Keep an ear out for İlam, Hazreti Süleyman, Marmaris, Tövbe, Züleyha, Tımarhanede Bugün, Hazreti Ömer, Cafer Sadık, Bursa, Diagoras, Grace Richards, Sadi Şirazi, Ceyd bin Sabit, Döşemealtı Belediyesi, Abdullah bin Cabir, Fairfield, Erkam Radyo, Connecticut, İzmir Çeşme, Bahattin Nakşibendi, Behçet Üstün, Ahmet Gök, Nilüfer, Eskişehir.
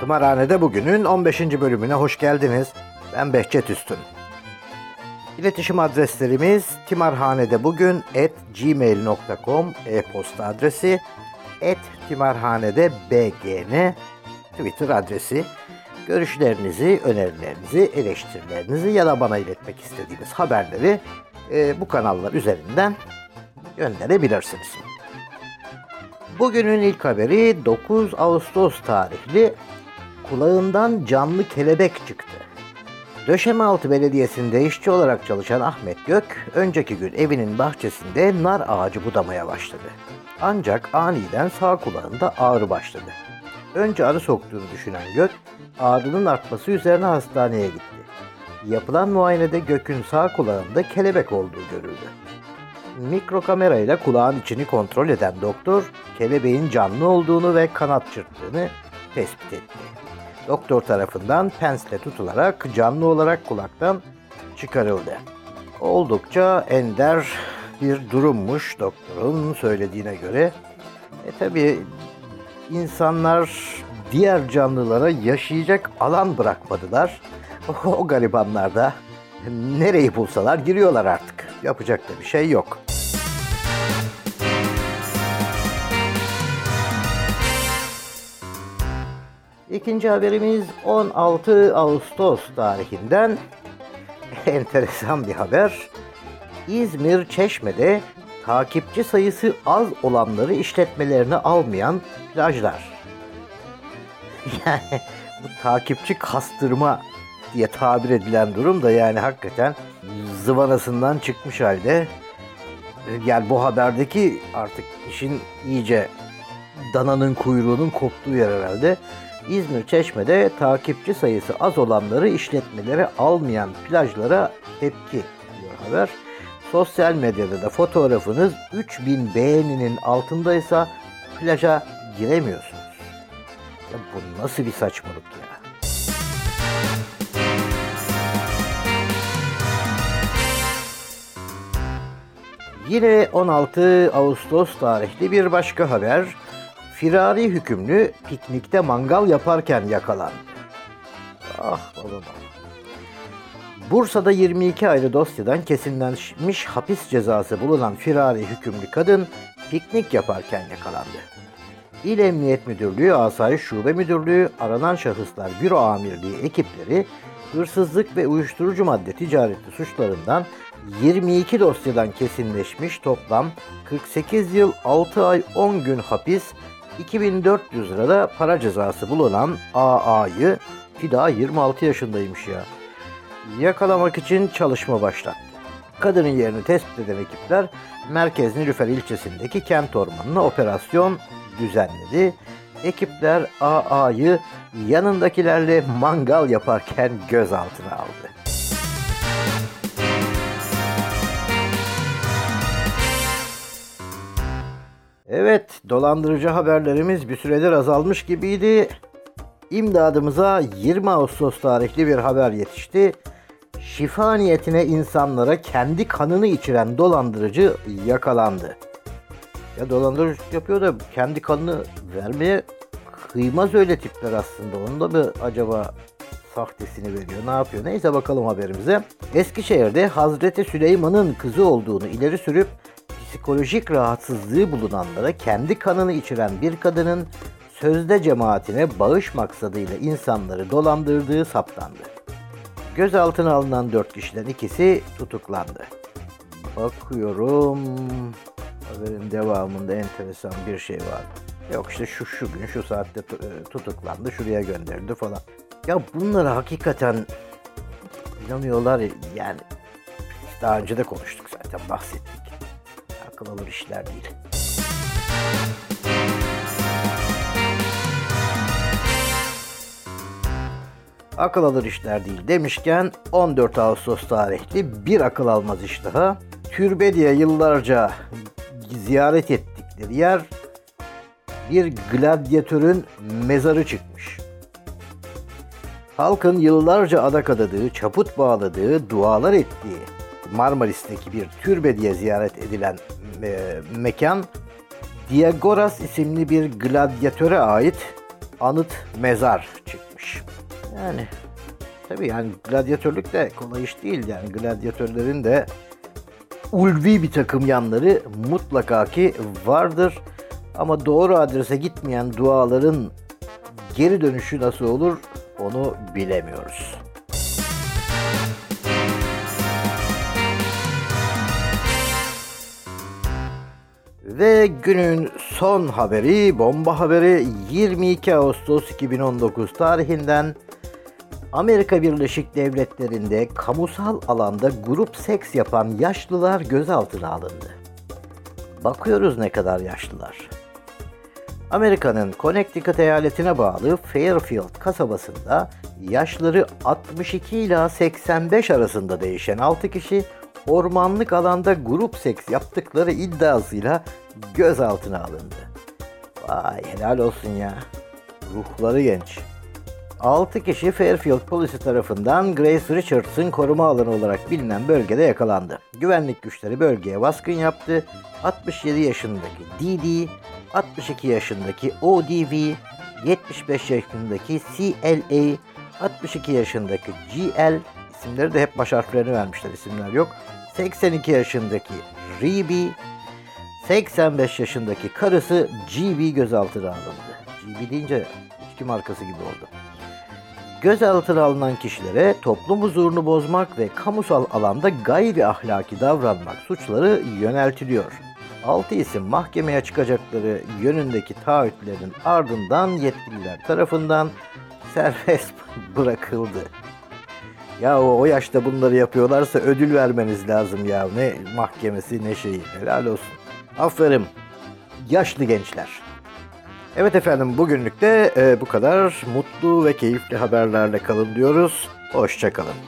Tımarhanede Bugün'ün 15. bölümüne hoş geldiniz. Ben Behçet Üstün. İletişim adreslerimiz timarhanedebugün@gmail.com e-posta adresi, @timarhanedebgn Twitter adresi. Görüşlerinizi, önerilerinizi, eleştirilerinizi ya da bana iletmek istediğiniz haberleri bu kanallar üzerinden gönderebilirsiniz. Bugünün ilk haberi 9 Ağustos tarihli kulağından canlı kelebek çıktı. Döşemealtı Belediyesi'nde işçi olarak çalışan Ahmet Gök, önceki gün evinin bahçesinde nar ağacı budamaya başladı. Ancak aniden sağ kulağında ağrı başladı. Önce arı soktuğunu düşünen Gök, ağrının artması üzerine hastaneye gitti. Yapılan muayenede Gök'ün sağ kulağında kelebek olduğu görüldü. Mikro kamerayla kulağın içini kontrol eden doktor, kelebeğin canlı olduğunu ve kanat çırptığını tespit etti. Doktor tarafından pensle tutularak canlı olarak kulaktan çıkarıldı. Oldukça ender bir durummuş doktorun söylediğine göre. Tabii insanlar diğer canlılara yaşayacak alan bırakmadılar. O garibanlar da nereyi bulsalar giriyorlar artık. Yapacak da bir şey yok. İkinci haberimiz 16 Ağustos tarihinden enteresan bir haber. İzmir Çeşme'de takipçi sayısı az olanları işletmelerine almayan plajlar. Yani bu takipçi kastırma diye tabir edilen durum da yani hakikaten zıvanasından çıkmış halde. Yani bu haberdeki artık işin iyice dananın kuyruğunun koptuğu yer herhalde. İzmir Çeşme'de takipçi sayısı az olanları işletmelere almayan plajlara tepki diyor haber. Sosyal medyada da fotoğrafınız 3000 beğeninin altındaysa plaja giremiyorsunuz. Ya bu nasıl bir saçmalık ya? Yine 16 Ağustos tarihli bir başka haber. Firari hükümlü piknikte mangal yaparken yakalandı. Ah babam. Bursa'da 22 ayrı dosyadan kesinleşmiş hapis cezası bulunan firari hükümlü kadın piknik yaparken yakalandı. İl Emniyet Müdürlüğü, Asayiş Şube Müdürlüğü, aranan şahıslar büro amirliği ekipleri hırsızlık ve uyuşturucu madde ticareti suçlarından 22 dosyadan kesinleşmiş toplam 48 yıl 6 ay 10 gün hapis 2400 lira da para cezası bulunan A.A'yı ki daha 26 yaşındaymış ya. Yakalamak için çalışma başlattı. Kadının yerini tespit eden ekipler merkez Nilüfer ilçesindeki kent ormanına operasyon düzenledi. Ekipler A.A'yı yanındakilerle mangal yaparken gözaltına aldı. Evet, dolandırıcı haberlerimiz bir süredir azalmış gibiydi. İmdadımıza 20 Ağustos tarihli bir haber yetişti. Şifa niyetine insanlara kendi kanını içiren dolandırıcı yakalandı. Ya dolandırıcı yapıyor da kendi kanını vermeye kıymaz öyle tipler aslında. Onun da mı acaba sahtesini veriyor, ne yapıyor? Neyse bakalım haberimize. Eskişehir'de Hazreti Süleyman'ın kızı olduğunu ileri sürüp psikolojik rahatsızlığı bulunanlara kendi kanını içiren bir kadının sözde cemaatine bağış maksadıyla insanları dolandırdığı saptandı. Gözaltına alınan 4 kişiden ikisi tutuklandı. Bakıyorum, haberin devamında enteresan bir şey var. Yok işte şu gün şu saatte tutuklandı, şuraya gönderildi falan. Ya bunlara hakikaten inanıyorlar yani. Daha önce de konuştuk zaten, bahsettik. Akıl alır işler değil. Akıl alır işler değil demişken 14 Ağustos tarihli bir akıl almaz iş daha. Türbe diye yıllarca ziyaret ettikleri yer bir gladyatörün mezarı çıkmış. halkın yıllarca adak adadığı, çaput bağladığı, dualar ettiği Marmaris'teki bir türbe diye ziyaret edilen mekan, Diagoras isimli bir gladyatöre ait anıt mezar çıkmış. Yani tabii yani gladyatörlük de kolay iş değil yani, gladyatörlerin de ulvi bir takım yanları mutlaka ki vardır. Ama doğru adrese gitmeyen duaların geri dönüşü nasıl olur onu bilemiyoruz. Ve günün son haberi, bomba haberi 22 Ağustos 2019 tarihinden Amerika Birleşik Devletleri'nde kamusal alanda grup seks yapan yaşlılar gözaltına alındı. Bakıyoruz ne kadar yaşlılar. Amerika'nın Connecticut eyaletine bağlı Fairfield kasabasında yaşları 62 ila 85 arasında değişen 6 kişi ormanlık alanda grup seks yaptıkları iddiasıyla gözaltına alındı. Vay helal olsun ya. Ruhları genç. 6 kişi Fairfield polisi tarafından Grace Richards'ın koruma alanı olarak bilinen bölgede yakalandı. Güvenlik güçleri bölgeye baskın yaptı. 67 yaşındaki DD, 62 yaşındaki ODV, 75 yaşındaki CLA, 62 yaşındaki GL, isimleri de hep baş harflerini vermişler, isimler yok. 82 yaşındaki RB, 85 yaşındaki karısı GB gözaltına alındı. GB deyince içki markası gibi oldu. Gözaltına alınan kişilere toplum huzurunu bozmak ve kamusal alanda gayri ahlaki davranmak suçları yöneltiliyor. 6 isim mahkemeye çıkacakları yönündeki taahhütlerin ardından yetkililer tarafından serbest bırakıldı. Ya o yaşta bunları yapıyorlarsa ödül vermeniz lazım ya. Ne mahkemesi ne şeyi. Helal olsun. Aferin. Yaşlı gençler. Evet efendim, bugünlük de bu kadar. Mutlu ve keyifli haberlerle kalın diyoruz. Hoşça kalın.